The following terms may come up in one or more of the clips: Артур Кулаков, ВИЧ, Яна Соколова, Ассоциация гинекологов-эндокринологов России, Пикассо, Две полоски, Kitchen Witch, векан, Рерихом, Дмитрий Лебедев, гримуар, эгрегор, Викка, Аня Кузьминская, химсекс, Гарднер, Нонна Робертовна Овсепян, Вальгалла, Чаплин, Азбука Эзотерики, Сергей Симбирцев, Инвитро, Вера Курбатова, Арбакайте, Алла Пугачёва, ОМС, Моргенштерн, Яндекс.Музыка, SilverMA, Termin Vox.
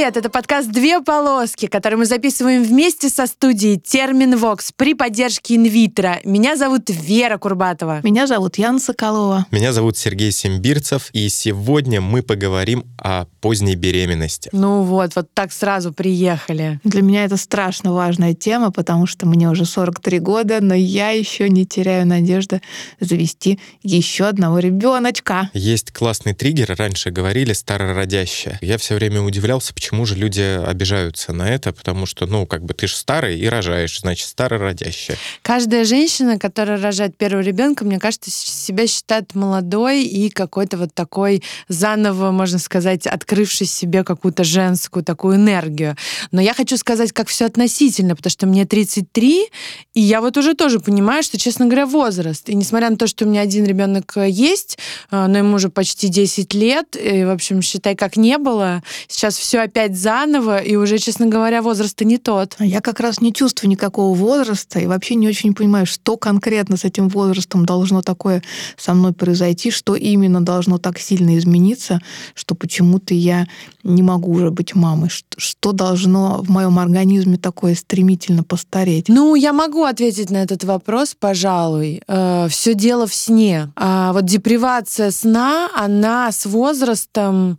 привет! Это подкаст «Две полоски», который мы записываем вместе со студией Termin Vox при поддержке Инвитро. Меня зовут Вера Курбатова. Меня зовут Яна Соколова. Меня зовут Сергей Симбирцев. И сегодня мы поговорим о поздней беременности. Ну вот так сразу приехали. Для меня это страшно важная тема, потому что мне уже 43 года, но я еще не теряю надежды завести еще одного ребеночка. Есть классный триггер, раньше говорили, старородящая. Я все время удивлялся, почему же люди обижаются на это, потому что, ты же старый и рожаешь, значит, старородящая. Каждая женщина, которая рожает первого ребенка, мне кажется, себя считает молодой и какой-то вот такой заново, можно сказать, открывшей себе какую-то женскую такую энергию. Но я хочу сказать, как все относительно, потому что мне 33, и я вот уже тоже понимаю, что, честно говоря, возраст. И несмотря на то, что у меня один ребенок есть, но ему уже почти 10 лет, и, в общем, считай, как не было, сейчас все опять заново, и уже, честно говоря, возраст-то не тот. Я как раз не чувствую никакого возраста и вообще не очень понимаю, что конкретно с этим возрастом должно такое со мной произойти, что именно должно так сильно измениться, что почему-то я не могу уже быть мамой. Что должно в моем организме такое стремительно постареть? Я могу ответить на этот вопрос, пожалуй. Все дело в сне. Вот депривация сна, она с возрастом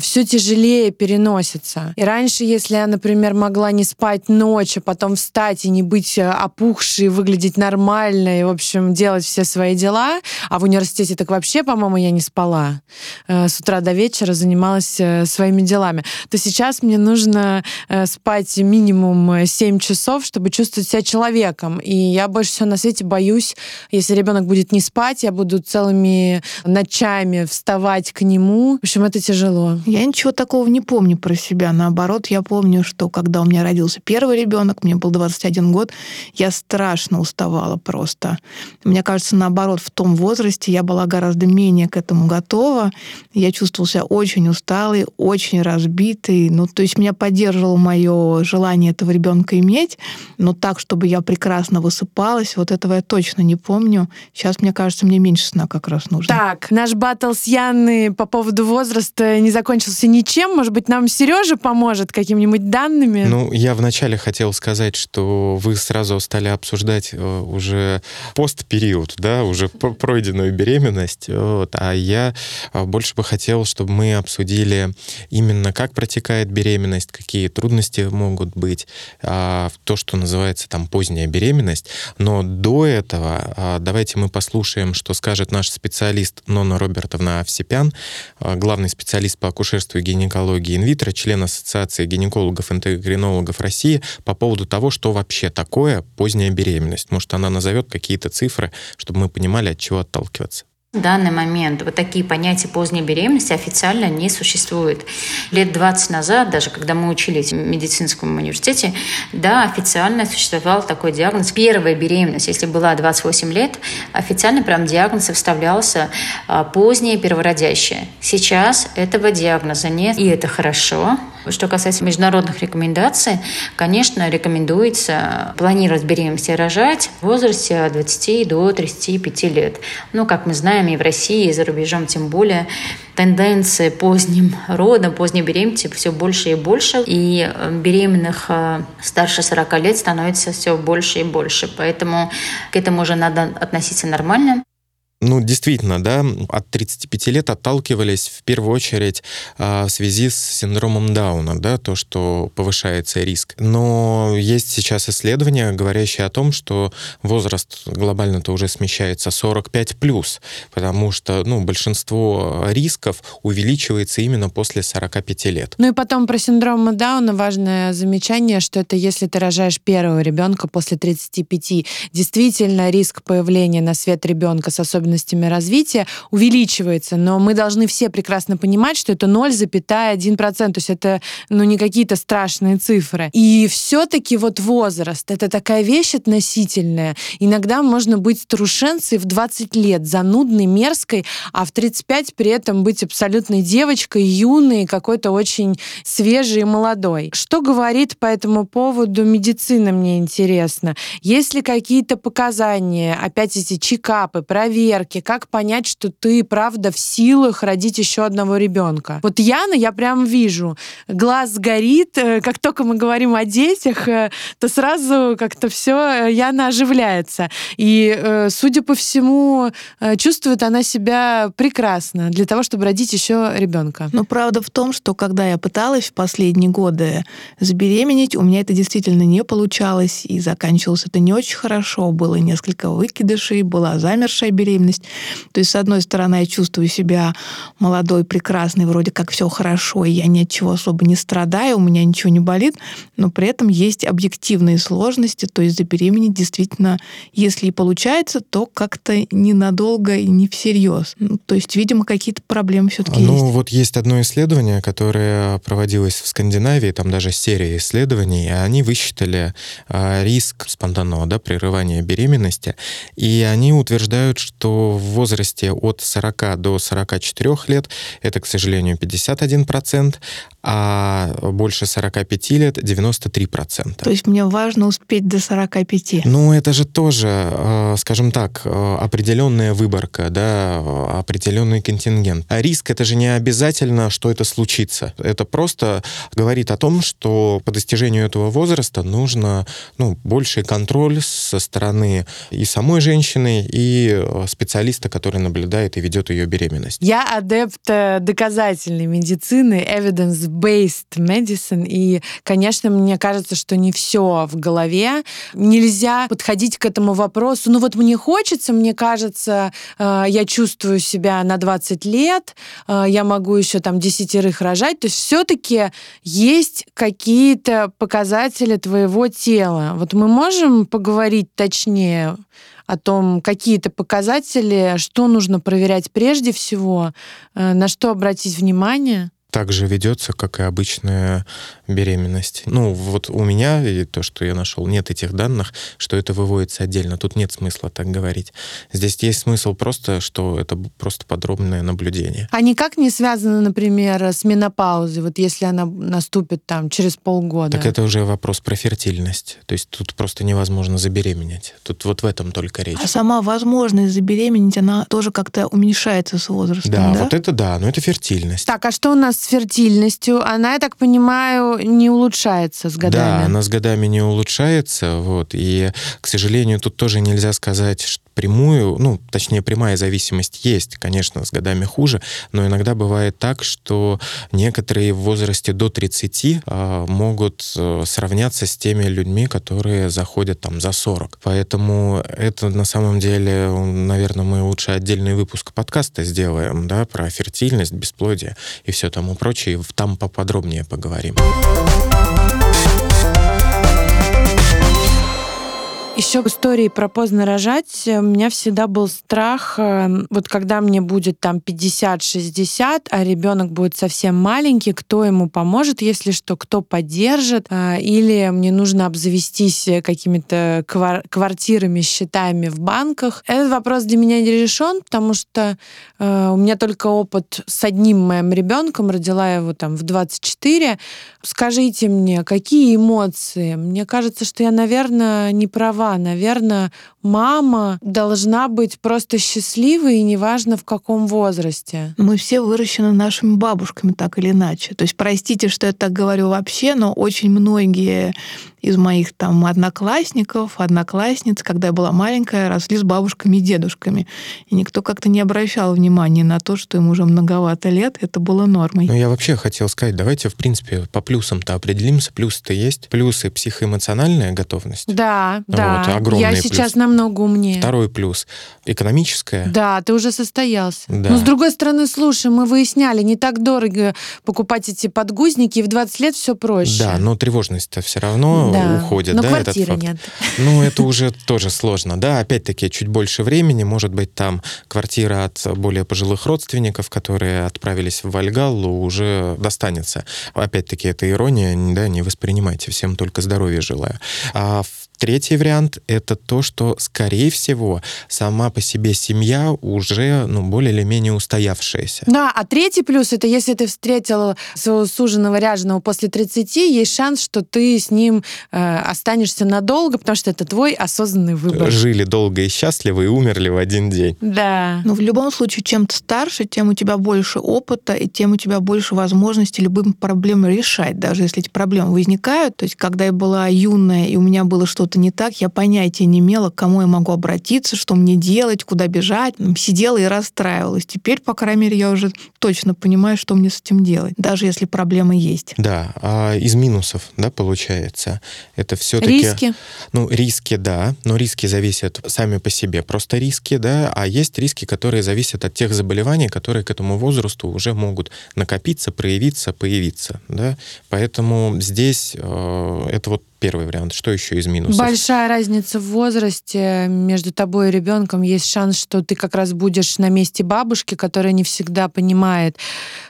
все тяжелее переносится. И раньше, если я, например, могла не спать ночью, потом встать и не быть опухшей, выглядеть нормально и, в общем, делать все свои дела, а в университете так вообще, по-моему, я не спала. С утра до вечера занималась своими делами. То сейчас мне нужно спать минимум 7 часов, чтобы чувствовать себя человеком. И я больше всего на свете боюсь, если ребенок будет не спать, я буду целыми ночами вставать к нему. В общем, это тяжело. Я ничего такого не помню про себя. Наоборот, я помню, что когда у меня родился первый ребенок, мне был 21 год, я страшно уставала просто. Мне кажется, наоборот, в том возрасте я была гораздо менее к этому готова. Я чувствовала себя очень усталой, очень разбитой. То есть меня поддерживало мое желание этого ребенка иметь, но так, чтобы я прекрасно высыпалась, вот этого я точно не помню. Сейчас, мне кажется, мне меньше сна как раз нужно. Так, наш баттл с Яной по поводу возраста не закончился ничем. Может быть, нам Сережа поможет какими-нибудь данными? Я вначале хотел сказать, что вы сразу стали обсуждать уже постпериод, да, уже пройденную беременность. А я больше бы хотел, чтобы мы обсудили именно как протекает беременность, какие трудности могут быть, то, что называется там поздняя беременность. Но до этого давайте мы послушаем, что скажет наш специалист Нонна Робертовна Овсепян, главный специалист по акушерству гинекологии Инвитро, член Ассоциации гинекологов-эндокринологов России, по поводу того, что вообще такое поздняя беременность. Может, она назовет какие-то цифры, чтобы мы понимали, от чего отталкиваться. В данный момент вот такие понятия поздней беременности официально не существует. Лет 20 назад, даже когда мы учились в медицинском университете, да, официально существовал такой диагноз. Первая беременность, если была 28 лет, официально прям диагноз вставлялся поздняя первородящая. Сейчас этого диагноза нет, и это хорошо. Что касается международных рекомендаций, конечно, рекомендуется планировать беременность и рожать в возрасте от 20 до 35 лет. Как мы знаем, и в России, и за рубежом тем более, тенденции поздним родам, поздней беременности все больше и больше, и беременных старше 40 лет становится все больше и больше. Поэтому к этому уже надо относиться нормально. Действительно, да, от 35 лет отталкивались в первую очередь в связи с синдромом Дауна, да, то, что повышается риск. Но есть сейчас исследования, говорящие о том, что возраст глобально-то уже смещается 45+, потому что, большинство рисков увеличивается именно после 45 лет. И потом про синдром Дауна важное замечание, что это если ты рожаешь первого ребенка после 35. Действительно, риск появления на свет ребенка с особенностями развития увеличивается, но мы должны все прекрасно понимать, что это 0,1%, то есть это не какие-то страшные цифры. И все-таки возраст — это такая вещь относительная. Иногда можно быть старушенцей в 20 лет, занудной, мерзкой, а в 35 при этом быть абсолютной девочкой, юной, какой-то очень свежей и молодой. Что говорит по этому поводу медицина, мне интересно. Есть ли какие-то показания, опять эти чекапы, проверки, проверки, как понять, что ты, правда, в силах родить еще одного ребенка. Вот Яну я прям вижу. Глаз горит. Как только мы говорим о детях, то сразу как-то все, Яна оживляется. И, судя по всему, чувствует она себя прекрасно для того, чтобы родить еще ребенка. Но правда в том, что когда я пыталась в последние годы забеременеть, у меня это действительно не получалось, и заканчивалось это не очень хорошо. Было несколько выкидышей, была замершая беременность. То есть, с одной стороны, я чувствую себя молодой, прекрасной, вроде как все хорошо, и я ни от чего особо не страдаю, у меня ничего не болит, но при этом есть объективные сложности, то есть забеременеть действительно, если и получается, то как-то ненадолго и не всерьез. Ну, то есть, видимо, какие-то проблемы все-таки есть. Ну, вот есть одно исследование, которое проводилось в Скандинавии, там даже серия исследований, и они высчитали риск спонтанного, да, прерывания беременности, и они утверждают, что в возрасте от 40 до 44 лет это, к сожалению, 51%, а больше 45 лет 93%. То есть мне важно успеть до 45. Ну, это же тоже, скажем так, определенная выборка, да, определенный контингент. А риск — это же не обязательно, что это случится. Это просто говорит о том, что по достижению этого возраста нужно, ну, больший контроль со стороны и самой женщины, и специалиста, который наблюдает и ведет ее беременность. Я адепт доказательной медицины, evidence-based medicine, и, конечно, мне кажется, что не все в голове. Нельзя подходить к этому вопросу. Ну вот мне хочется, мне кажется, я чувствую себя на 20 лет, я могу еще там 10 рожать. То есть все-таки есть какие-то показатели твоего тела. Вот мы можем поговорить точнее о том, какие-то показатели, что нужно проверять прежде всего, на что обратить внимание? Также ведется, как и обычная беременность. Ну, вот у меня, и то, что я нашел, нет этих данных, что это выводится отдельно. Тут нет смысла так говорить. Здесь есть смысл просто, что это просто подробное наблюдение. А никак не связано, например, с менопаузой, вот если она наступит там через полгода? Так это уже вопрос про фертильность. То есть тут просто невозможно забеременеть. Тут вот в этом только речь. А сама возможность забеременеть, она тоже как-то уменьшается с возрастом, да? Вот это да, но это фертильность. Так, а что у нас с фертильностью? Она, я так понимаю, не улучшается с годами. Да, она с годами не улучшается. Вот. И, к сожалению, тут тоже нельзя сказать, что прямую, ну, точнее, прямая зависимость есть, конечно, с годами хуже, но иногда бывает так, что некоторые в возрасте до 30 могут сравняться с теми людьми, которые заходят там за 40. Поэтому это на самом деле, наверное, мы лучше отдельный выпуск подкаста сделаем, да, про фертильность, бесплодие и все тому прочее, там поподробнее поговорим. Еще в истории про поздно рожать у меня всегда был страх, вот когда мне будет там 50-60, а ребенок будет совсем маленький, кто ему поможет, если что, кто поддержит, или мне нужно обзавестись какими-то квартирами, счетами в банках. Этот вопрос для меня не решен, потому что у меня только опыт с одним моим ребенком, родила я его там в 24. Скажите мне, какие эмоции? Мне кажется, что я, наверное, не права. Наверное, мама должна быть просто счастливой, и неважно, в каком возрасте. Мы все выращены нашими бабушками, так или иначе. То есть, простите, что я так говорю вообще, но очень многие из моих там одноклассников, одноклассниц, когда я была маленькая, росли с бабушками и дедушками. И никто как-то не обращал внимания на то, что им уже многовато лет, это было нормой. Ну, я вообще хотел сказать, давайте, в принципе, по плюсам-то определимся. Плюсы-то есть. Плюсы — психоэмоциональная готовность. Да, вот, да. Огромный плюс. Я сейчас намного умнее. Второй плюс — экономическая. Да, ты уже состоялся. Да. Но, с другой стороны, слушай, мы выясняли, не так дорого покупать эти подгузники, и в 20 лет все проще. Да, но тревожность-то все равно... Да. Уходит, но да, этот факт. Нет. Ну, это уже тоже сложно, да. Опять-таки, чуть больше времени, может быть, там квартира от более пожилых родственников, которые отправились в Вальгаллу, уже достанется. Опять-таки, это ирония, да, не воспринимайте, всем только здоровья желаю. А в третий вариант — это то, что, скорее всего, сама по себе семья уже более или менее устоявшаяся. Да, а третий плюс — это если ты встретил своего суженого ряженого после 30, есть шанс, что ты с ним останешься надолго, потому что это твой осознанный выбор. Жили долго и счастливы и умерли в один день. Да. Но в любом случае, чем ты старше, тем у тебя больше опыта и тем у тебя больше возможностей любым проблемам решать, даже если эти проблемы возникают. То есть, когда я была юная и у меня было что-то не так, я понятия не имела, к кому я могу обратиться, что мне делать, куда бежать. Сидела и расстраивалась. Теперь, по крайней мере, я уже точно понимаю, что мне с этим делать, даже если проблемы есть. Да, а из минусов, да, получается, это все-таки... Риски. Риски, да, но риски зависят сами по себе, просто риски, да, а есть риски, которые зависят от тех заболеваний, которые к этому возрасту уже могут накопиться, проявиться, появиться, да, поэтому здесь это вот первый вариант. Что еще из минусов? Большая разница в возрасте между тобой и ребенком. Есть шанс, что ты как раз будешь на месте бабушки, которая не всегда понимает.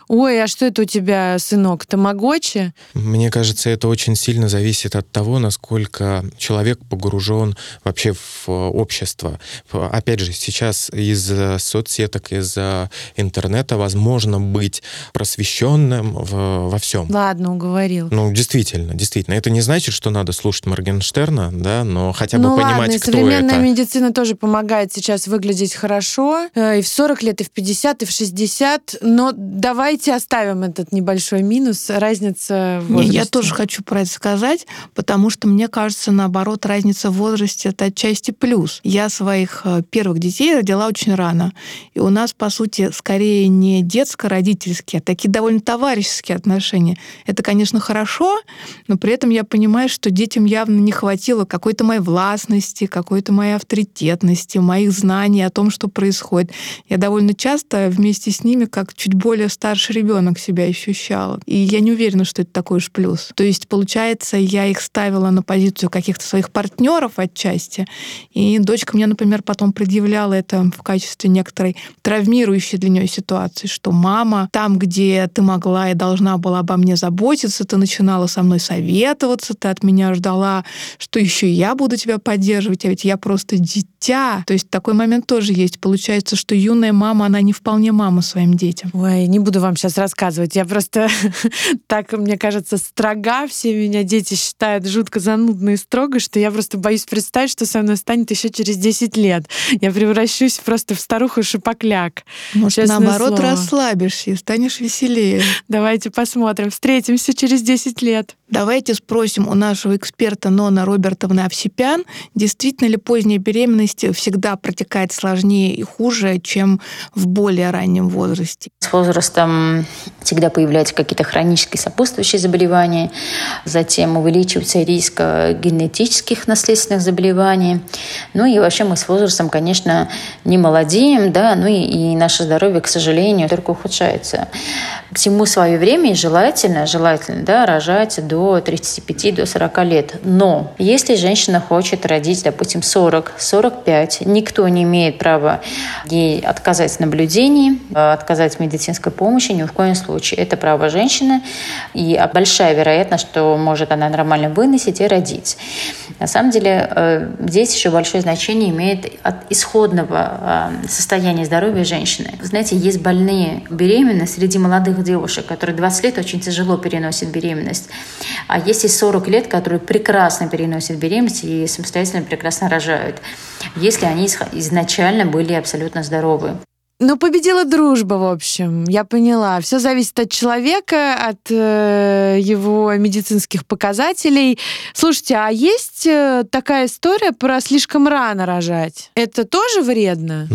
Ой, а что это у тебя, сынок, тамагочи? Мне кажется, это очень сильно зависит от того, насколько человек погружен вообще в общество. Опять же, сейчас из-за соцсеток, из-за интернета возможно быть просвещенным во всем. Ладно, уговорил. Действительно. Это не значит, что надо слушать Моргенштерна, да, но хотя бы понимать, кто это. Современная медицина тоже помогает сейчас выглядеть хорошо. И в 40 лет, и в 50, и в 60. Но давайте оставим этот небольшой минус, разница в возрасте. Я тоже хочу про это сказать, потому что, мне кажется, наоборот, разница в возрасте — это отчасти плюс. Я своих первых детей родила очень рано. И у нас, по сути, скорее не детско-родительские, а такие довольно товарищеские отношения. Это, конечно, хорошо, но при этом я понимаю, что детям явно не хватило какой-то моей властности, какой-то моей авторитетности, моих знаний о том, что происходит. Я довольно часто вместе с ними как чуть более старший ребенок себя ощущала. И я не уверена, что это такой уж плюс. То есть, получается, я их ставила на позицию каких-то своих партнеров отчасти. И дочка мне, например, потом предъявляла это в качестве некоторой травмирующей для нее ситуации, что мама, там, где ты могла и должна была обо мне заботиться, ты начинала со мной советоваться, ты от меня ждала, что еще я буду тебя поддерживать, а ведь я просто дитя. То есть такой момент тоже есть. Получается, что юная мама, она не вполне мама своим детям. Ой, не буду вам сейчас рассказывать. Я просто так, мне кажется, строга. Все меня дети считают жутко занудно и строго, что я просто боюсь представить, что со мной станет еще через 10 лет. Я превращусь просто в старуху шипокляк. Может, наоборот, расслабишься и станешь веселее. Давайте посмотрим. Встретимся через 10 лет. Давайте спросим у нашего эксперта Нонны Робертовны Овсепян, действительно ли поздняя беременность всегда протекает сложнее и хуже, чем в более раннем возрасте. С возрастом всегда появляются какие-то хронические сопутствующие заболевания, затем увеличивается риск генетических наследственных заболеваний. И вообще мы с возрастом, конечно, не молодеем, да, и наше здоровье, к сожалению, только ухудшается. К всему свое время и желательно, да, рожать до 35-40 лет. Но если женщина хочет родить, допустим, 40-45, никто не имеет права ей отказать в наблюдении, отказать в медицинской помощи ни в коем случае. Это право женщины, и большая вероятность, что может она нормально выносить и родить. На самом деле здесь еще большое значение имеет от исходного состояния здоровья женщины. Вы знаете, есть больные беременные среди молодых девушек, которые 20 лет очень тяжело переносят беременность. А есть и 40 лет, которые прекрасно переносят беременность и самостоятельно прекрасно рожают, если они изначально были абсолютно здоровы. Победила дружба, в общем, я поняла. Все зависит от человека, от его медицинских показателей. Слушайте, а есть такая история про слишком рано рожать? Это тоже вредно?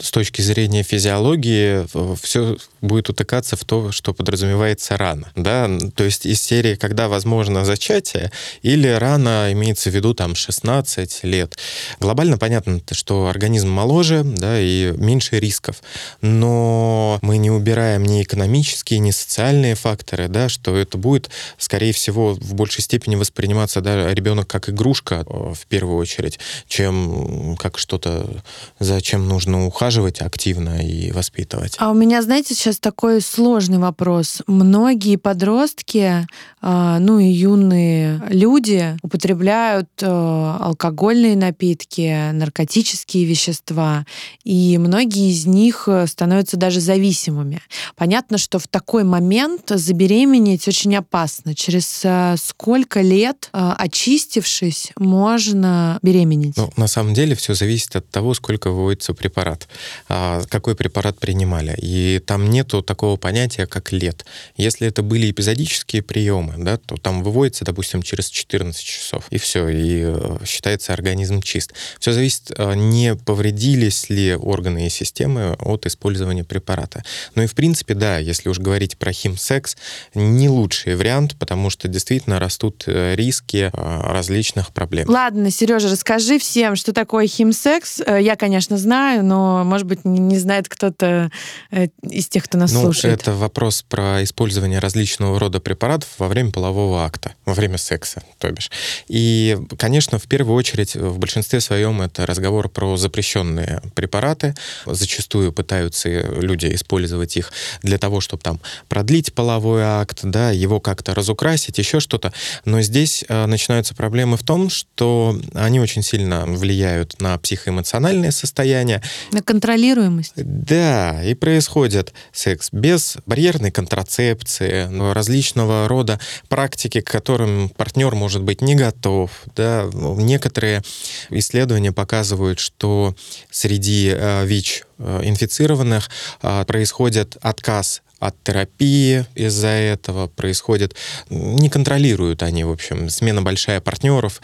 С точки зрения физиологии, все будет утыкаться в то, что подразумевается рано. Да? То есть из серии, когда возможно зачатие, или рано имеется в виду 16 лет. Глобально понятно, что организм моложе, да, и меньше рисков. но мы не убираем ни экономические, ни социальные факторы, да, что это будет, скорее всего, в большей степени восприниматься, да, ребенок как игрушка в первую очередь, чем как что-то, зачем нужно ухаживать активно и воспитывать. А у меня, знаете, сейчас такой сложный вопрос. Многие подростки, ну и юные люди употребляют алкогольные напитки, наркотические вещества, и многие из них становятся даже зависимыми. Понятно, что в такой момент забеременеть очень опасно. Через сколько лет, очистившись, можно беременеть? Ну, на самом деле все зависит от того, сколько выводится препарат, какой препарат принимали. И там нету такого понятия, как лет. Если это были эпизодические приемы, да, то там выводится, допустим, через 14 часов, и все, и считается организм чист. Все зависит, не повредились ли органы и системы от использования препарата. Ну и в принципе, да, если уж говорить про химсекс, не лучший вариант, потому что действительно растут риски различных проблем. Ладно, Сережа, расскажи всем, что такое химсекс. Я, конечно, знаю, но, может быть, не знает кто-то из тех, кто нас слушает. Это вопрос про использование различного рода препаратов во время полового акта, во время секса, то бишь. И, конечно, в первую очередь, в большинстве своем это разговор про запрещенные препараты. Зачастую пытаются люди использовать их для того, чтобы там продлить половой акт, да, его как-то разукрасить, еще что-то. Но здесь начинаются проблемы в том, что они очень сильно влияют на психоэмоциональное состояние. На контролируемость. Да, и происходит секс без барьерной контрацепции, различного рода практики, к которым партнер может быть не готов. Да. Некоторые исследования показывают, что среди ВИЧ-инфицированных происходит отказ от терапии, из-за этого происходит, не контролируют они, в общем, смена большая партнеров,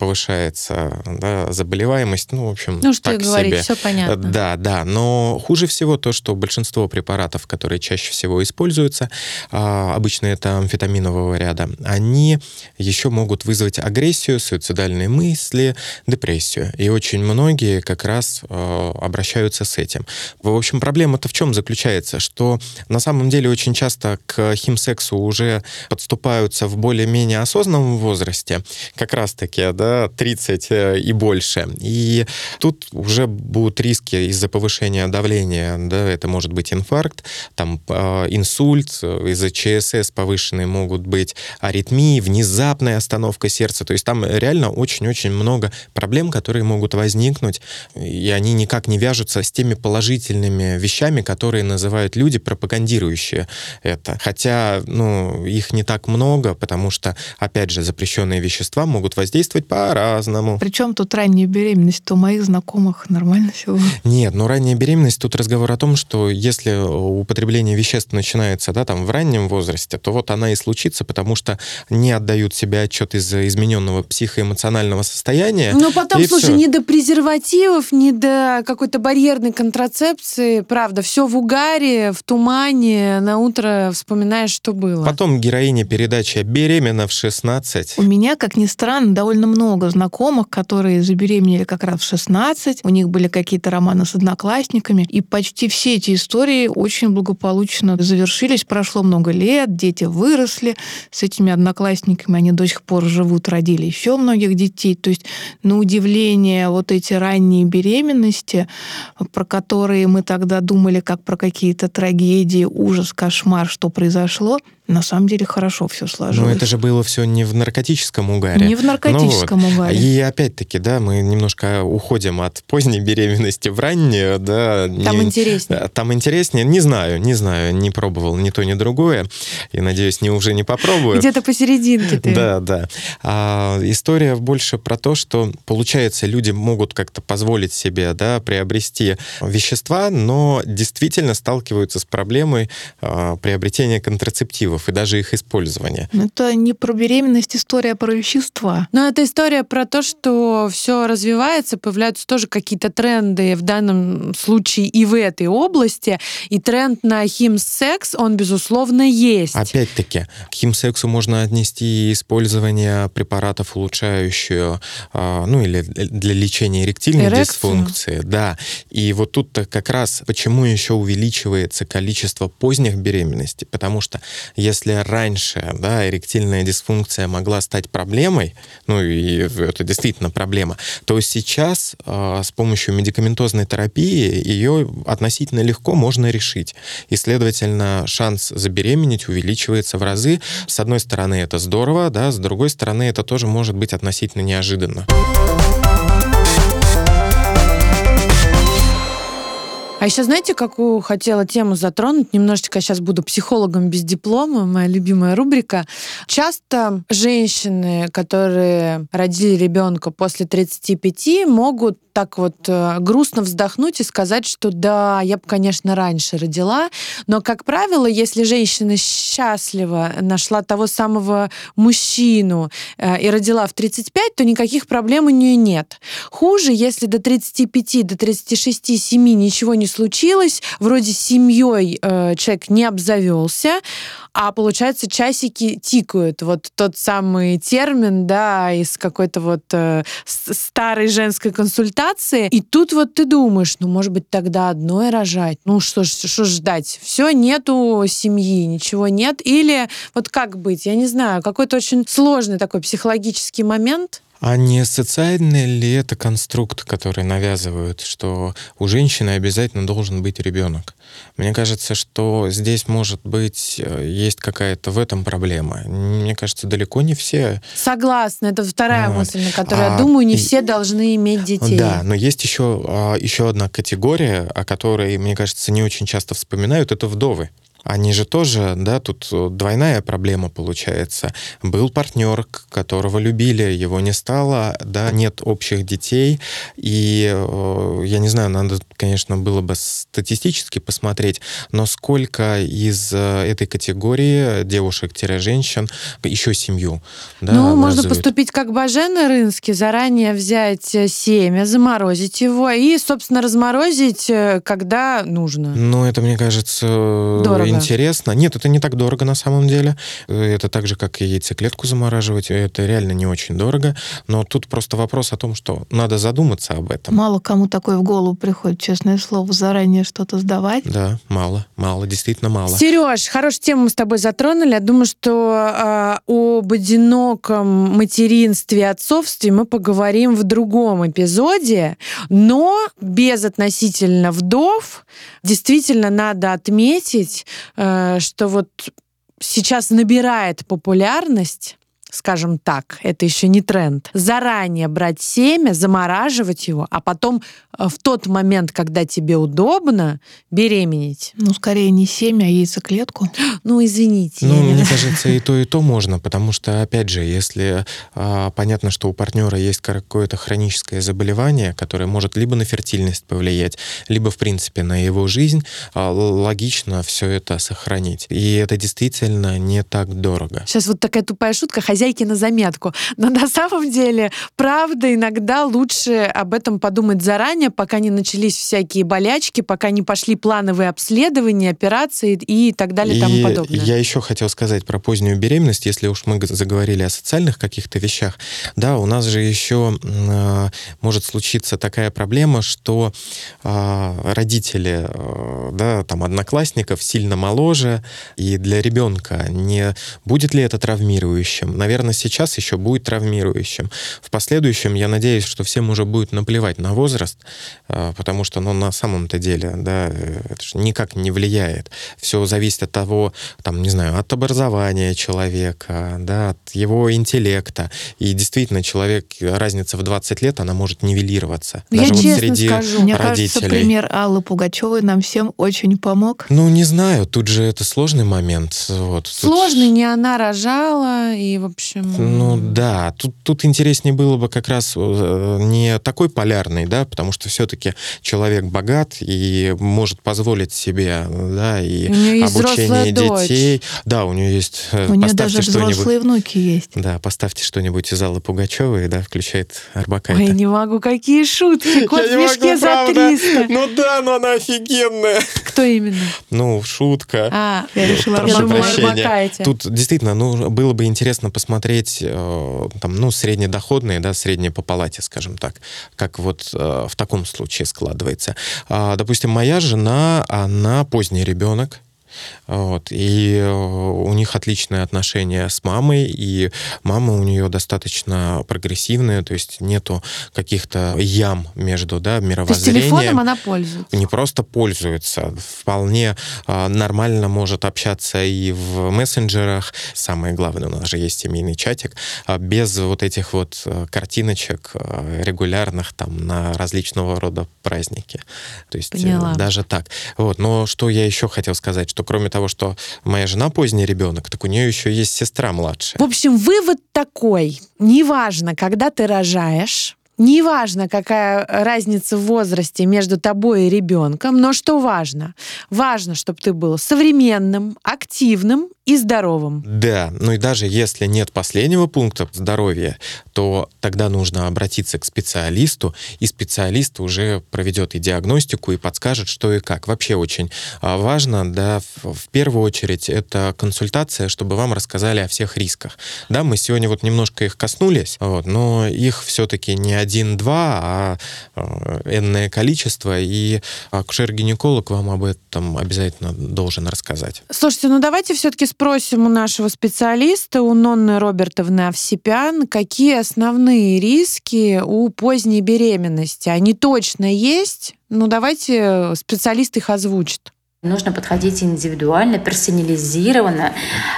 повышается, да, заболеваемость, ну, в общем, ну, что так и говорить, себе. Все понятно. Да, да, но хуже всего то, что большинство препаратов, которые чаще всего используются, обычно это амфетаминового ряда, они еще могут вызвать агрессию, суицидальные мысли, депрессию. И очень многие как раз обращаются с этим. В общем, проблема-то в чем заключается? Что на самом деле очень часто к химсексу уже подступаются в более-менее осознанном возрасте, как раз-таки, да, 30 и больше. И тут уже будут риски из-за повышения давления, да, это может быть инфаркт, там, инсульт, из-за ЧСС повышенные могут быть аритмии, внезапная остановка сердца, то есть там реально очень-очень много проблем, которые могут возникнуть, и они никак не вяжутся с теми положительными вещами, которые называют люди пропагандирующие это. Хотя, ну, их не так много, потому что, опять же, запрещенные вещества могут воздействовать по-разному. Причем тут ранняя беременность? У моих знакомых нормально всего? Нет, ну, ранняя беременность, тут разговор о том, что если употребление веществ начинается, да, там, в раннем возрасте, то вот она и случится, потому что не отдают себе отчет из-за измененного психоэмоционального состояния. Но потом, и слушай, все. Не до презервативов, не до какой-то барьерной контрацепции, правда, все в угаре, в тумане, на утро вспоминаешь, что было. Потом героиня передачи «Беременна в 16». У меня, как ни странно, довольно много знакомых, которые забеременели как раз в 16. У них были какие-то романы с одноклассниками. И почти все эти истории очень благополучно завершились. Прошло много лет, дети выросли. С этими одноклассниками они до сих пор живут, родили еще многих детей. То есть, на удивление, вот эти ранние беременности, про которые мы тогда думали как про какие-то трагедии, ужас, кошмар, что произошло, на самом деле хорошо все сложилось. Но это же было все не в наркотическом угаре. Не в наркотическом угаре. И опять-таки, да, мы немножко уходим от поздней беременности в раннюю, да. Там интереснее. Там интереснее. Не знаю, не пробовал ни то, ни другое. И, надеюсь, уже не попробую. Где-то посерединке ты. Да, да. История больше про то, что, получается, люди могут как-то позволить себе, да, приобрести вещества, но действительно сталкиваются с проблемой приобретения контрацептива. презервативов и даже их использования. Это не про беременность, история про вещества. Но это история про то, что все развивается, появляются тоже какие-то тренды в данном случае и в этой области. И тренд на химсекс, он, безусловно, есть. Опять-таки, к химсексу можно отнести использование препаратов, улучшающих, или для лечения эректильной дисфункции. Да. И вот тут-то как раз почему еще увеличивается количество поздних беременностей, потому что если раньше эректильная дисфункция могла стать проблемой, и это действительно проблема, то сейчас с помощью медикаментозной терапии ее относительно легко можно решить. И, следовательно, шанс забеременеть увеличивается в разы. С одной стороны, это здорово, с другой стороны, это тоже может быть относительно неожиданно. А еще знаете, какую хотела тему затронуть? Немножечко я сейчас буду психологом без диплома, моя любимая рубрика. Часто женщины, которые родили ребенка после 35, могут так вот грустно вздохнуть и сказать, что да, я бы, конечно, раньше родила, но, как правило, если женщина счастлива, нашла того самого мужчину и родила в 35, то никаких проблем у нее нет. Хуже, если до 35, до 36-7 ничего не случилось, вроде с семьей человек не обзавелся, а, получается, часики тикают. Вот тот самый термин, из какой-то вот старой женской консультации. И тут вот ты думаешь, может быть, тогда одной рожать. Что ж ждать? Все, нету семьи, ничего нет. Или вот как быть? Я не знаю, какой-то очень сложный такой психологический момент. А не социальный ли это конструкт, который навязывают, что у женщины обязательно должен быть ребенок? Мне кажется, что здесь, может быть, есть какая-то в этом проблема. Мне кажется, далеко не все... Согласна, это вторая мысль, на которую я думаю, не все должны иметь детей. Да, но есть еще одна категория, о которой, мне кажется, не очень часто вспоминают, это вдовы. Они же тоже, тут двойная проблема получается. Был партнер, которого любили, его не стало, нет общих детей. И, я не знаю, надо, конечно, было бы статистически посмотреть, но сколько из этой категории девушек-женщин еще семью образуют. Можно поступить как Бажен и Рынский, заранее взять семя, заморозить его и, собственно, разморозить, когда нужно. Это, мне кажется... Дорого. Интересно. Нет, это не так дорого на самом деле. Это так же, как и яйцеклетку замораживать. Это реально не очень дорого. Но тут просто вопрос о том, что надо задуматься об этом. Мало кому такое в голову приходит, честное слово, заранее что-то сдавать. Да, мало, действительно мало. Сереж, хорошую тему мы с тобой затронули. Я думаю, что об одиноком материнстве и отцовстве мы поговорим в другом эпизоде. Но без относительно вдов действительно надо отметить, что вот сейчас набирает популярность, скажем так, это еще не тренд, заранее брать семя, замораживать его, а потом в тот момент, когда тебе удобно, беременеть. Скорее не семя, а яйцеклетку. Извините. Мне кажется, и то можно, потому что, опять же, если понятно, что у партнера есть какое-то хроническое заболевание, которое может либо на фертильность повлиять, либо, в принципе, на его жизнь, логично все это сохранить. И это действительно не так дорого. Сейчас вот такая тупая шутка, хозяйки на заметку. Но на самом деле, правда, иногда лучше об этом подумать заранее, пока не начались всякие болячки, пока не пошли плановые обследования, операции и так далее и тому подобное. Я еще хотел сказать про позднюю беременность, если уж мы заговорили о социальных каких-то вещах. У нас же еще может случиться такая проблема, что родители одноклассников сильно моложе, и для ребенка не будет ли это травмирующим? Наверное, сейчас еще будет травмирующим. В последующем, я надеюсь, что всем уже будет наплевать на возраст, потому что, на самом-то деле, это же никак не влияет. Все зависит от того, от образования человека, от его интеллекта. И действительно, разница в 20 лет, она может нивелироваться. Даже я честно среди скажу, родителей. Мне кажется, пример Аллы Пугачёвой нам всем очень помог. Не знаю, тут же это сложный момент. Сложный, не она рожала, и общем. Ну да, тут интереснее было бы как раз не такой полярный, да, потому что все-таки человек богат и может позволить себе, да, и обучение детей. Дочь. Да, у нее есть... У нее даже взрослые внуки есть. Да, поставьте что-нибудь из Аллы Пугачёвой, да, включает Арбакайте. Ой, не могу, какие шутки, кот в мешке за 300. Ну да, но она офигенная. Кто именно? Ну, шутка. А, я решила, Арбакайте. Тут действительно, ну, было бы интересно посмотреть, там, ну, среднедоходные, да, средние по палате, скажем так, как вот в таком случае складывается. Допустим, моя жена, она поздний ребенок. Вот. И у них отличные отношения с мамой, и мама у нее достаточно прогрессивная, то есть нету каких-то ям между, да, мировоззрением. То есть телефоном она пользуется? Не просто пользуется, вполне нормально может общаться и в мессенджерах. Самое главное, у нас же есть семейный чатик, без вот этих вот картиночек регулярных там на различного рода праздники. То есть Поняла. Даже так. Вот. Но что я еще хотел сказать, что кроме того, что моя жена поздний ребенок, так у нее еще есть сестра младшая. В общем, вывод такой. Неважно, когда ты рожаешь, неважно, какая разница в возрасте между тобой и ребенком, но что важно? Важно, чтобы ты был современным, активным и здоровым. Да, ну и даже если нет последнего пункта здоровья, то тогда нужно обратиться к специалисту, и специалист уже проведет и диагностику, и подскажет, что и как. Вообще очень важно, да, в первую очередь, это консультация, чтобы вам рассказали о всех рисках. Да, мы сегодня вот немножко их коснулись, вот, но их все-таки не один-два, а энное количество, и акушер-гинеколог вам об этом обязательно должен рассказать. Слушайте, ну давайте все-таки спросим у нашего специалиста, у Нонны Робертовны Овсепян, какие основные риски у поздней беременности? Они точно есть? Ну давайте специалист их озвучит. Нужно подходить индивидуально, персонализированно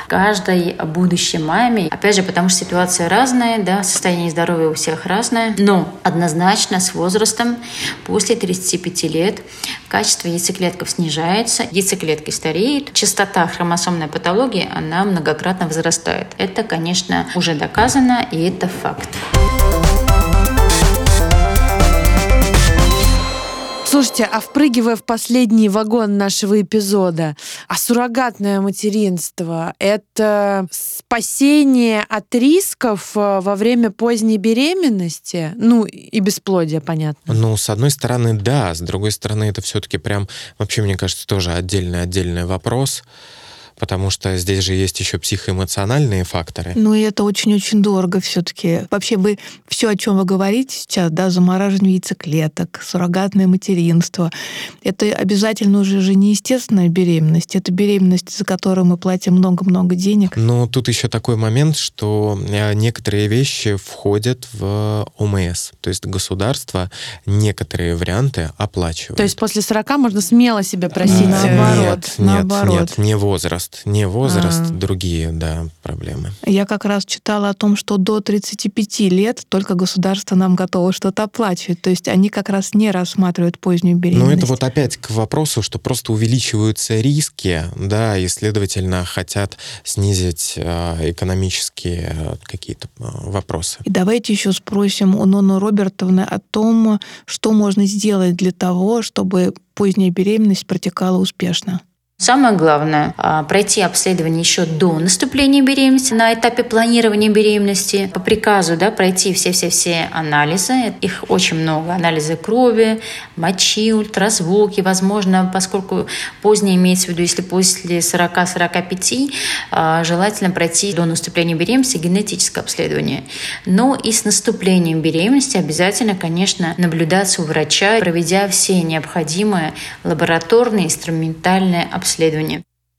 каждой будущей маме. Опять же, потому что ситуация разная, да, состояние здоровья у всех разное. Но однозначно с возрастом, после 35 лет, качество яйцеклетков снижается, яйцеклетки стареют, частота хромосомной патологии, она многократно возрастает. Это, конечно, уже доказано, и это факт. Слушайте, а впрыгивая в последний вагон нашего эпизода, а суррогатное материнство – это спасение от рисков во время поздней беременности? Ну, и бесплодия, понятно. Ну, с одной стороны, да. С другой стороны, это все-таки прям, вообще, мне кажется, тоже отдельный вопрос. Потому что здесь же есть еще психоэмоциональные факторы. Ну, и это очень-очень дорого все-таки. Вообще, вы все, о чем вы говорите сейчас, да, замораживание яйцеклеток, суррогатное материнство, это обязательно уже же не естественная беременность, это беременность, за которую мы платим много-много денег. Но тут еще такой момент, что некоторые вещи входят в ОМС. То есть государство некоторые варианты оплачивает. То есть после 40 можно смело себя просить? Наоборот. Нет, не возраст, другие, да, проблемы. Я как раз читала о том, что до 35 лет только государство нам готово что-то оплачивать. То есть они как раз не рассматривают позднюю беременность. Но это вот опять к вопросу, что просто увеличиваются риски, да, и, следовательно, хотят снизить экономические какие-то вопросы. И давайте еще спросим у Нонны Робертовны о том, что можно сделать для того, чтобы поздняя беременность протекала успешно. Самое главное – пройти обследование еще до наступления беременности, на этапе планирования беременности. По приказу, да, пройти все-все-все анализы. Их очень много. Анализы крови, мочи, ультразвуки. Возможно, поскольку поздно имеется в виду, если после 40-45, желательно пройти до наступления беременности генетическое обследование. Но и с наступлением беременности обязательно, конечно, наблюдаться у врача, проведя все необходимые лабораторные, инструментальные обследования.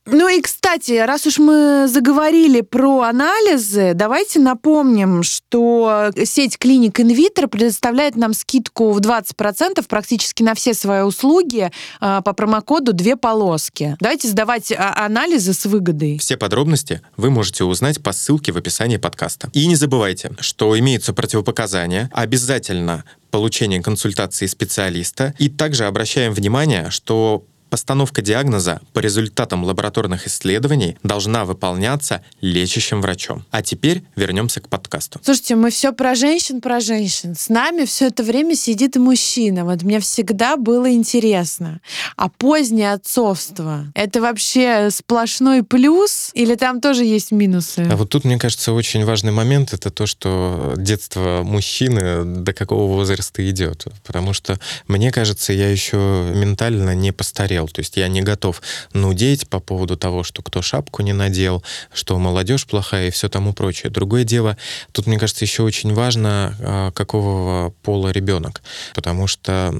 Ну и, кстати, раз уж мы заговорили про анализы, давайте напомним, что сеть клиник Инвитро предоставляет нам скидку в 20% практически на все свои услуги по промокоду «Две полоски». Давайте сдавать анализы с выгодой. Все подробности вы можете узнать по ссылке в описании подкаста. И не забывайте, что имеются противопоказания, обязательно получение консультации специалиста, и также обращаем внимание, что Постановка диагноза по результатам лабораторных исследований должна выполняться лечащим врачом. А теперь вернемся к подкасту. Слушайте, мы все про женщин, про женщин. С нами все это время сидит и мужчина. Вот мне всегда было интересно. А позднее отцовство — это вообще сплошной плюс или там тоже есть минусы? А вот тут, мне кажется, очень важный момент — это то, что детство мужчины до какого возраста идет. Потому что, мне кажется, я еще ментально не постарел. То есть я не готов нудеть по поводу того, что кто шапку не надел, что молодежь плохая и все тому прочее. Другое дело, тут, мне кажется, еще очень важно, какого пола ребенок. Потому что,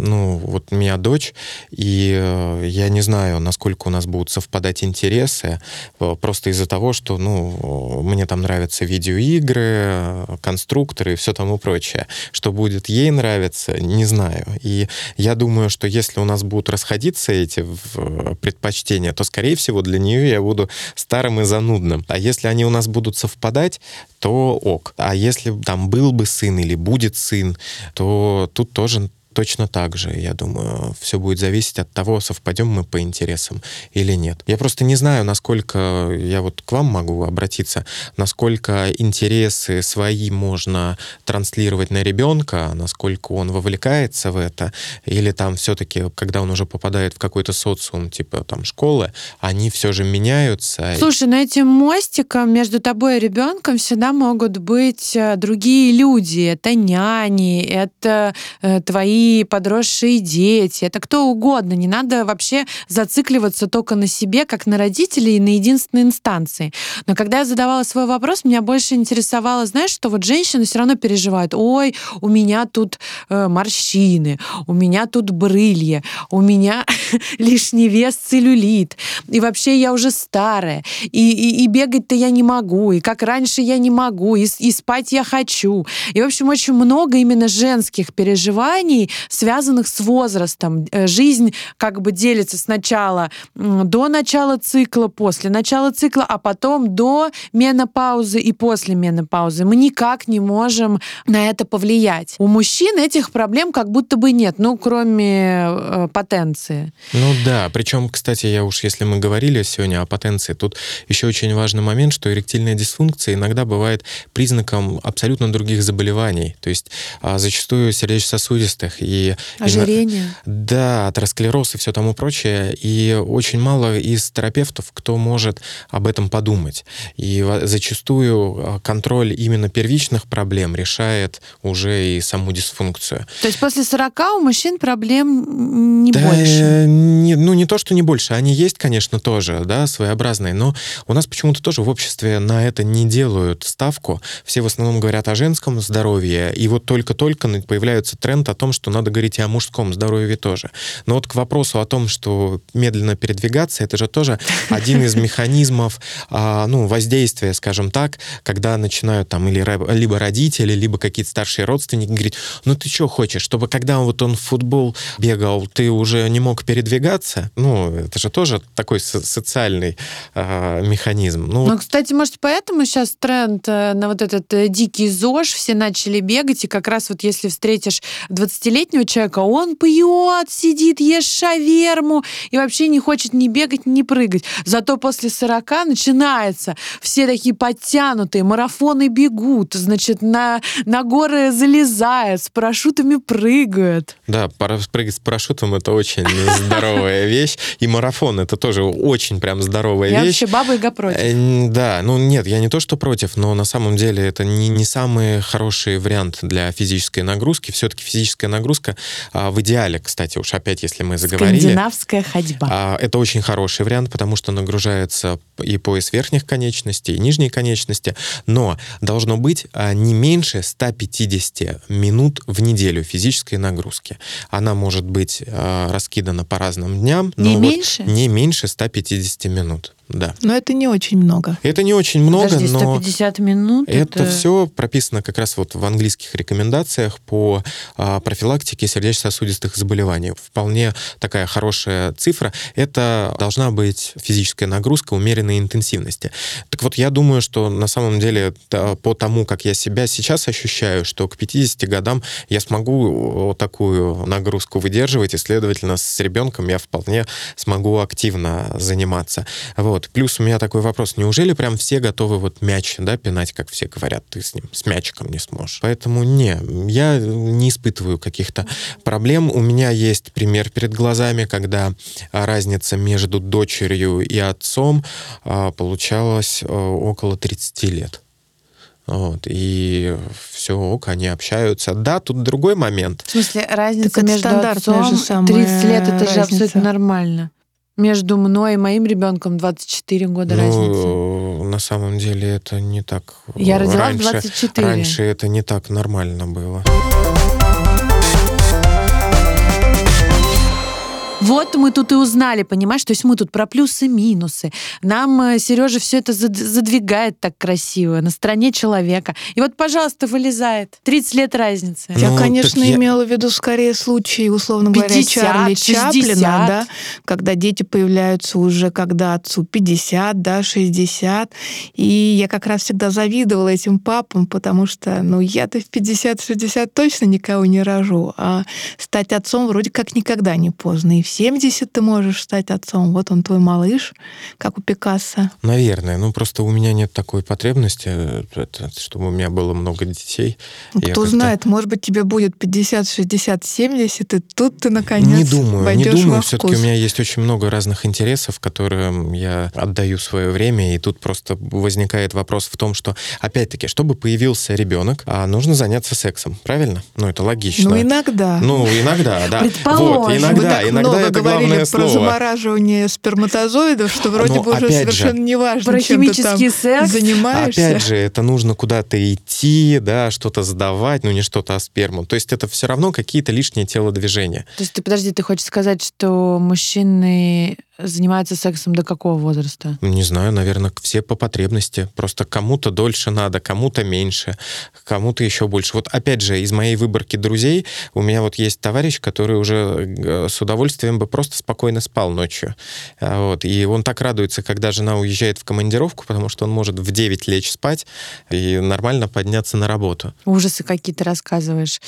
вот у меня дочь, и я не знаю, насколько у нас будут совпадать интересы, просто из-за того, что, мне там нравятся видеоигры, конструкторы и все тому прочее. Что будет ей нравиться, не знаю. И я думаю, что если у нас будут расходиться эти предпочтения, то, скорее всего, для нее я буду старым и занудным. А если они у нас будут совпадать, то ок. А если там был бы сын или будет сын, то тут тоже точно так же, я думаю, все будет зависеть от того, совпадем мы по интересам или нет. Я просто не знаю, насколько, я вот к вам могу обратиться, насколько интересы свои можно транслировать на ребенка, насколько он вовлекается в это, или там все-таки, когда он уже попадает в какой-то социум, типа там школы, они все же меняются. Слушай, но этим мостиком между тобой и ребенком всегда могут быть другие люди. Это няни, это твои подросшие дети, это кто угодно. Не надо вообще зацикливаться только на себе, как на родителей и на единственной инстанции. Но когда я задавала свой вопрос, меня больше интересовало, знаешь, что вот женщины все равно переживают. Ой, у меня тут морщины, у меня тут брылья, у меня лишний вес, целлюлит. И вообще я уже старая. И бегать-то я не могу. И как раньше я не могу. И спать я хочу. И, в общем, очень много именно женских переживаний, связанных с возрастом. Жизнь как бы делится сначала до начала цикла, после начала цикла, а потом до менопаузы и после менопаузы. Мы никак не можем на это повлиять. У мужчин этих проблем как будто бы нет, кроме потенции. Да, причем, кстати, если мы говорили сегодня о потенции, тут еще очень важный момент, что эректильная дисфункция иногда бывает признаком абсолютно других заболеваний. То есть зачастую сердечно-сосудистых, и ожирение. Да, атеросклероз и все тому прочее. И очень мало из терапевтов, кто может об этом подумать. И зачастую контроль именно первичных проблем решает уже и саму дисфункцию. То есть после 40 у мужчин проблем не больше? Не то, что не больше. Они есть, конечно, тоже, да, своеобразные. Но у нас почему-то тоже в обществе на это не делают ставку. Все в основном говорят о женском здоровье. И вот только-только появляется тренд о том, что надо говорить и о мужском здоровье тоже. Но вот к вопросу о том, что медленно передвигаться, это же тоже один из механизмов воздействия, скажем так, когда начинают там либо родители, либо какие-то старшие родственники говорить, ты что хочешь, чтобы когда вот он в футбол бегал, ты уже не мог передвигаться? Это же тоже такой социальный механизм. Кстати, может, поэтому сейчас тренд на вот этот дикий ЗОЖ, все начали бегать, и как раз вот если встретишь 20-летнего человека, он пьет, сидит, ест шаверму и вообще не хочет ни бегать, ни прыгать. Зато после 40 начинается. Все такие подтянутые, марафоны бегут, значит, на горы залезают, с парашютами прыгают. Да, прыгать с парашютом — это очень здоровая вещь. И марафон — это тоже очень прям здоровая вещь. Я вообще баба-яга против. Да, нет, я не то что против, но на самом деле это не самый хороший вариант для физической нагрузки. Все-таки физическая нагрузка в идеале, кстати, уж опять, если мы заговорили... Скандинавская ходьба. Это очень хороший вариант, потому что нагружается и пояс верхних конечностей, и нижней конечности, но должно быть не меньше 150 минут в неделю физической нагрузки. Она может быть раскидана по разным дням. Не меньше? Не меньше 150 минут. Да. Но это не очень много. Это не очень много, подожди, 150 минут. Это все прописано как раз вот в английских рекомендациях по профилактике сердечно-сосудистых заболеваний. Вполне такая хорошая цифра. Это должна быть физическая нагрузка умеренной интенсивности. Так вот, я думаю, что на самом деле по тому, как я себя сейчас ощущаю, что к 50 годам я смогу вот такую нагрузку выдерживать, и, следовательно, с ребенком я вполне смогу активно заниматься. Вот. Плюс у меня такой вопрос. Неужели прям все готовы вот мяч, да, пинать, как все говорят, ты с ним, с мячиком не сможешь? Поэтому не, я не испытываю каких-то проблем. У меня есть пример перед глазами, когда разница между дочерью и отцом получалась около 30 лет. Вот, и все ок, они общаются. Да, тут другой момент. В смысле, разница между отцом же самая 30 лет, это разница. Же абсолютно нормально. Между мной и моим ребенком 24 года разница. На самом деле это не так. Я родилась в 24. Раньше это не так нормально было. Вот мы тут и узнали, понимаешь? То есть мы тут про плюсы-минусы. Нам Сережа все это задвигает так красиво на стороне человека. И вот, пожалуйста, вылезает. 30 лет разницы. Ну, я, конечно, имела в виду скорее случаи, условно говоря, 50, Чарли 60. Чаплина, да, когда дети появляются уже, когда отцу 50, да, 60. И я как раз всегда завидовала этим папам, потому что, ну, я-то в 50-60 точно никого не рожу. А стать отцом вроде как никогда не поздно. И в 70 ты можешь стать отцом. Вот он твой малыш, как у Пикассо. Наверное. Ну, просто у меня нет такой потребности, чтобы у меня было много детей. Кто знает, может быть, тебе будет 50, 60, 70, и тут ты, наконец, не думаю. Все-таки у меня есть очень много разных интересов, которым я отдаю свое время, и тут просто возникает вопрос в том, что, опять-таки, чтобы появился ребенок, нужно заняться сексом, правильно? Ну, это логично. Ну, иногда, да. Предположим. Вот, иногда. Много это говорили про замораживание сперматозоидов, что вроде бы уже совершенно не важно, чем ты там занимаешься. Опять же, это нужно куда-то идти, да, что-то сдавать, ну не что-то, а сперму. То есть это все равно какие-то лишние телодвижения. То есть ты хочешь сказать, что мужчины занимаются сексом до какого возраста? Не знаю, наверное, все по потребности. Просто кому-то дольше надо, кому-то меньше, кому-то еще больше. Вот опять же, из моей выборки друзей у меня вот есть товарищ, который уже с удовольствием бы просто спокойно спал ночью. Вот. И он так радуется, когда жена уезжает в командировку, потому что он может в 9 лечь спать и нормально подняться на работу. Ужасы какие-то рассказываешь.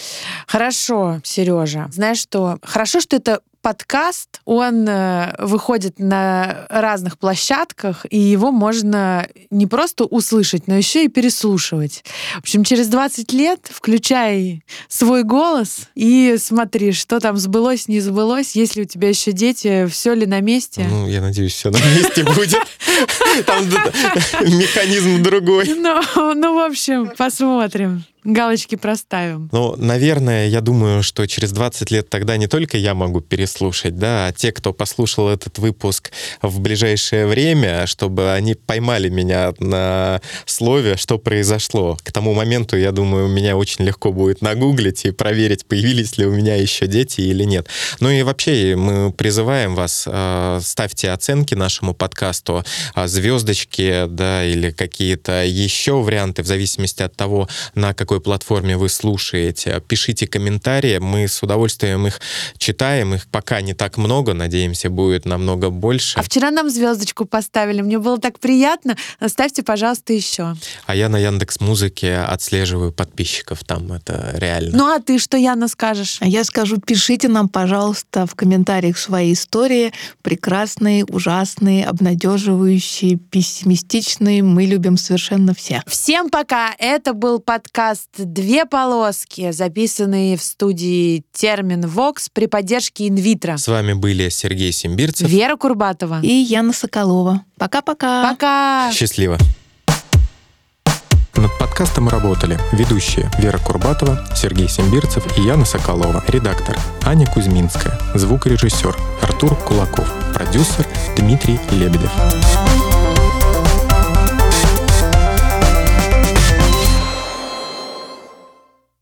Хорошо, Сережа. Знаешь что? Хорошо, что это подкаст, он выходит на разных площадках, и его можно не просто услышать, но еще и переслушивать. В общем, через 20 лет включай свой голос и смотри, что там сбылось, не сбылось, есть ли у тебя еще дети, все ли на месте. Ну, я надеюсь, все на месте будет. Там механизм другой. Ну, в общем, посмотрим. Галочки проставим. Ну, наверное, я думаю, что через 20 лет тогда не только я могу переслушать, да, а те, кто послушал этот выпуск в ближайшее время, чтобы они поймали меня на слове, что произошло. К тому моменту, я думаю, меня очень легко будет нагуглить и проверить, появились ли у меня еще дети или нет. Ну и вообще мы призываем вас, ставьте оценки нашему подкасту, звездочки, да, или какие-то еще варианты, в зависимости от того, на какой платформе вы слушаете. Пишите комментарии, мы с удовольствием их читаем, их пока не так много, надеемся, будет намного больше. А вчера нам звездочку поставили, мне было так приятно, ставьте, пожалуйста, еще. А я на Яндекс.Музыке отслеживаю подписчиков, там это реально. Ну а ты что, Яна, скажешь? А я скажу, пишите нам, пожалуйста, в комментариях свои истории, прекрасные, ужасные, обнадеживающие, пессимистичные, мы любим совершенно всех. Всем пока, это был подкаст «Две полоски», записанный в студии Termin Vox при поддержке Инвитро. С вами были Сергей Симбирцев, Вера Курбатова и Яна Соколова. Пока-пока. Пока. Счастливо. Над подкастом работали ведущие Вера Курбатова, Сергей Симбирцев и Яна Соколова, редактор Аня Кузьминская, звукорежиссер Артур Кулаков, продюсер Дмитрий Лебедев.